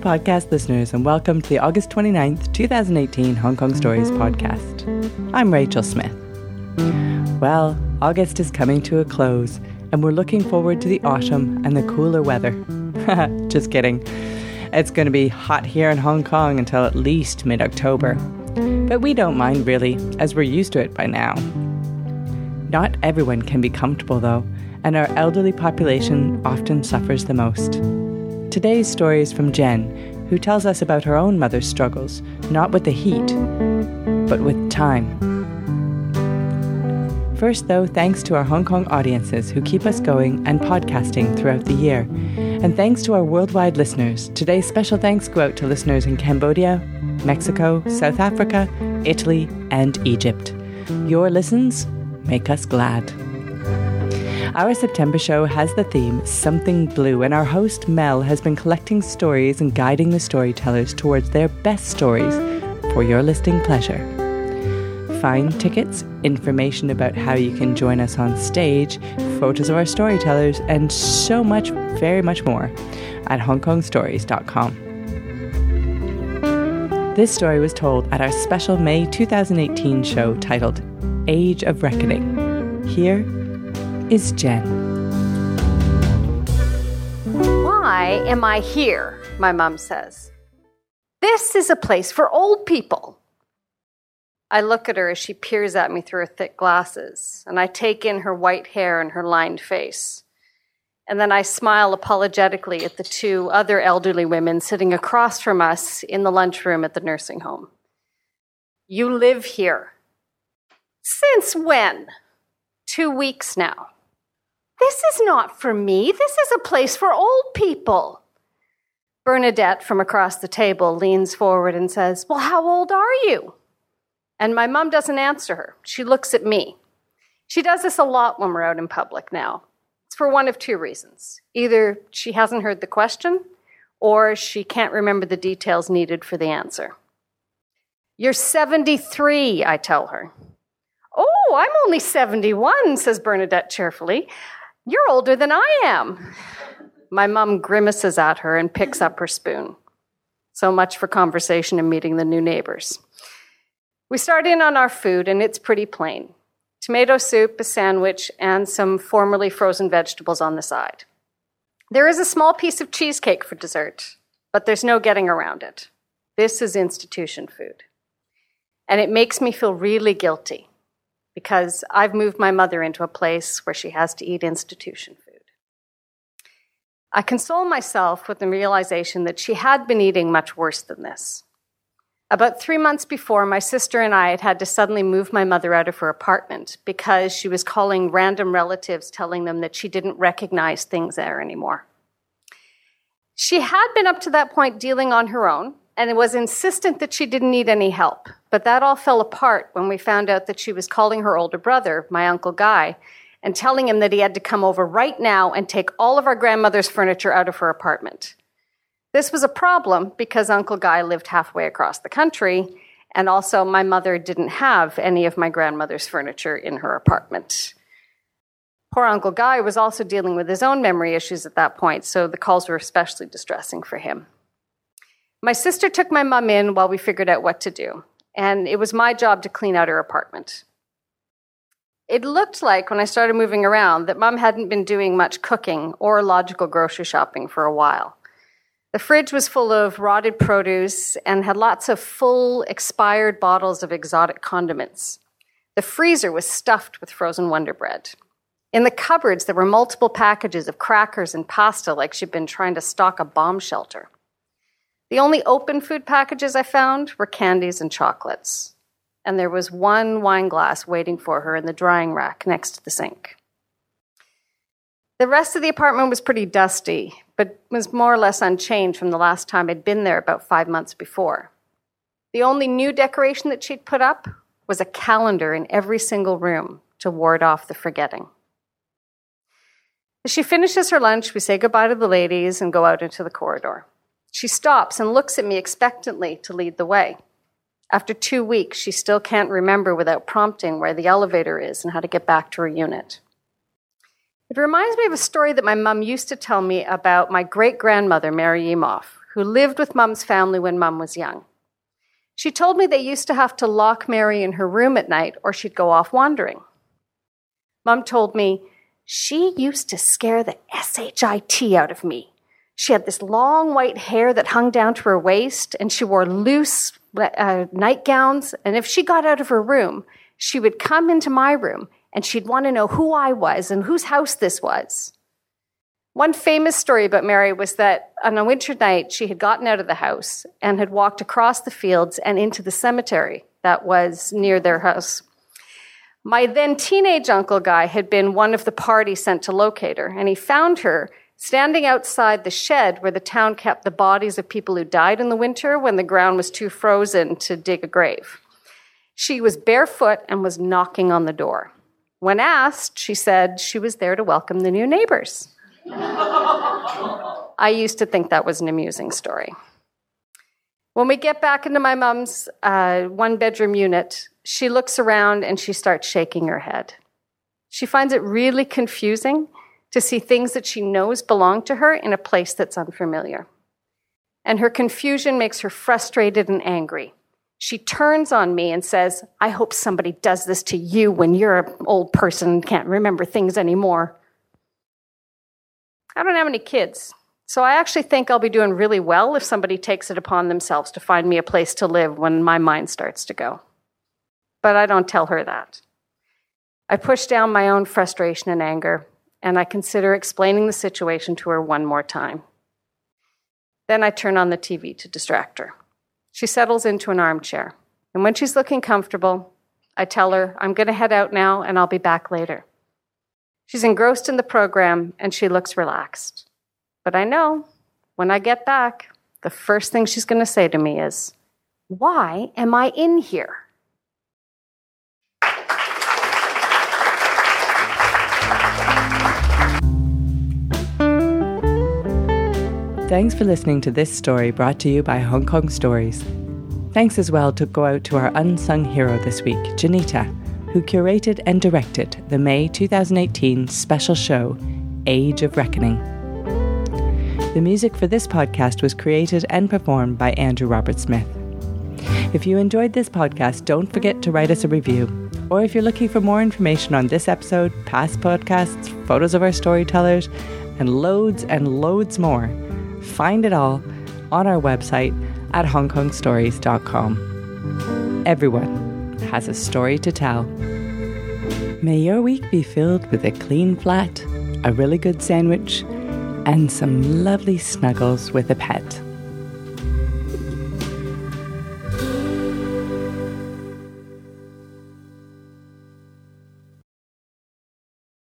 podcast listeners, and welcome to the August 29th, 2018 Hong Kong Stories podcast. I'm Rachel Smith. Well, August is coming to a close, and we're looking forward to the autumn and the cooler weather. Just kidding. It's going to be hot here in Hong Kong until at least mid-October. But we don't mind, really, as we're used to it by now. Not everyone can be comfortable, though, and our elderly population often suffers the most. Today's story is from Jen, who tells us about her own mother's struggles, not with the heat, but with time. First, though, thanks to our Hong Kong audiences who keep us going and podcasting throughout the year. And thanks to our worldwide listeners. Today's special thanks go out to listeners in Cambodia, Mexico, South Africa, Italy, and Egypt. Your listens make us glad. Our September show has the theme Something Blue, and our host Mel has been collecting stories and guiding the storytellers towards their best stories for your listening pleasure. Find tickets, information about how you can join us on stage, photos of our storytellers, and so much, very much more at hongkongstories.com. This story was told at our special May 2018 show titled Age of Reckoning. Here is Jen. Why am I here? My mom says. This is a place for old people. I look at her as she peers at me through her thick glasses, and I take in her white hair and her lined face. And then I smile apologetically at the two other elderly women sitting across from us in the lunchroom at the nursing home. You live here. Since when? 2 weeks now. This is not for me. This is a place for old people. Bernadette from across the table leans forward and says, "Well, how old are you?" And my mom doesn't answer her. She looks at me. She does this a lot when we're out in public now. It's for one of two reasons. Either she hasn't heard the question, or she can't remember the details needed for the answer. You're 73, I tell her. Oh, I'm only 71, says Bernadette cheerfully. You're older than I am. My mom grimaces at her and picks up her spoon. So much for conversation and meeting the new neighbors. We start in on our food, and it's pretty plain. Tomato soup, a sandwich, and some formerly frozen vegetables on the side. There is a small piece of cheesecake for dessert, but there's no getting around it. This is institution food. And it makes me feel really guilty, because I've moved my mother into a place where she has to eat institution food. I console myself with the realization that she had been eating much worse than this. About 3 months before, my sister and I had to suddenly move my mother out of her apartment because she was calling random relatives telling them that she didn't recognize things there anymore. She had been up to that point dealing on her own, and it was insistent that she didn't need any help. But that all fell apart when we found out that she was calling her older brother, my Uncle Guy, and telling him that he had to come over right now and take all of our grandmother's furniture out of her apartment. This was a problem because Uncle Guy lived halfway across the country, and also my mother didn't have any of my grandmother's furniture in her apartment. Poor Uncle Guy was also dealing with his own memory issues at that point, so the calls were especially distressing for him. My sister took my mom in while we figured out what to do, and it was my job to clean out her apartment. It looked like, when I started moving around, that Mom hadn't been doing much cooking or logical grocery shopping for a while. The fridge was full of rotted produce and had lots of full, expired bottles of exotic condiments. The freezer was stuffed with frozen Wonder Bread. In the cupboards, there were multiple packages of crackers and pasta like she'd been trying to stock a bomb shelter. The only open food packages I found were candies and chocolates. And there was one wine glass waiting for her in the drying rack next to the sink. The rest of the apartment was pretty dusty, but was more or less unchanged from the last time I'd been there about 5 months before. The only new decoration that she'd put up was a calendar in every single room to ward off the forgetting. As she finishes her lunch, we say goodbye to the ladies and go out into the corridor. She stops and looks at me expectantly to lead the way. After 2 weeks, she still can't remember without prompting where the elevator is and how to get back to her unit. It reminds me of a story that my mom used to tell me about my great-grandmother, Mary Yimov, who lived with Mum's family when Mum was young. She told me they used to have to lock Mary in her room at night or she'd go off wandering. Mum told me, she used to scare the shit out of me. She had this long white hair that hung down to her waist, and she wore loose nightgowns, and if she got out of her room, she would come into my room, and she'd want to know who I was and whose house this was. One famous story about Mary was that on a winter night, she had gotten out of the house and had walked across the fields and into the cemetery that was near their house. My then teenage Uncle Guy had been one of the party sent to locate her, and he found her standing outside the shed where the town kept the bodies of people who died in the winter when the ground was too frozen to dig a grave. She was barefoot and was knocking on the door. When asked, she said she was there to welcome the new neighbors. I used to think that was an amusing story. When we get back into my mom's one-bedroom unit, she looks around and she starts shaking her head. She finds it really confusing to see things that she knows belong to her in a place that's unfamiliar. And her confusion makes her frustrated and angry. She turns on me and says, I hope somebody does this to you when you're an old person and can't remember things anymore. I don't have any kids, so I actually think I'll be doing really well if somebody takes it upon themselves to find me a place to live when my mind starts to go. But I don't tell her that. I push down my own frustration and anger, and I consider explaining the situation to her one more time. Then I turn on the TV to distract her. She settles into an armchair, and when she's looking comfortable, I tell her, I'm going to head out now and I'll be back later. She's engrossed in the program, and she looks relaxed. But I know, when I get back, the first thing she's going to say to me is, why am I in here? Thanks for listening to this story brought to you by Hong Kong Stories. Thanks as well to go out to our unsung hero this week, Janita, who curated and directed the May 2018 special show, Age of Reckoning. The music for this podcast was created and performed by Andrew Robert Smith. If you enjoyed this podcast, don't forget to write us a review. Or if you're looking for more information on this episode, past podcasts, photos of our storytellers, and loads more, find it all on our website at hongkongstories.com. Everyone has a story to tell. May your week be filled with a clean flat, a really good sandwich, and some lovely snuggles with a pet.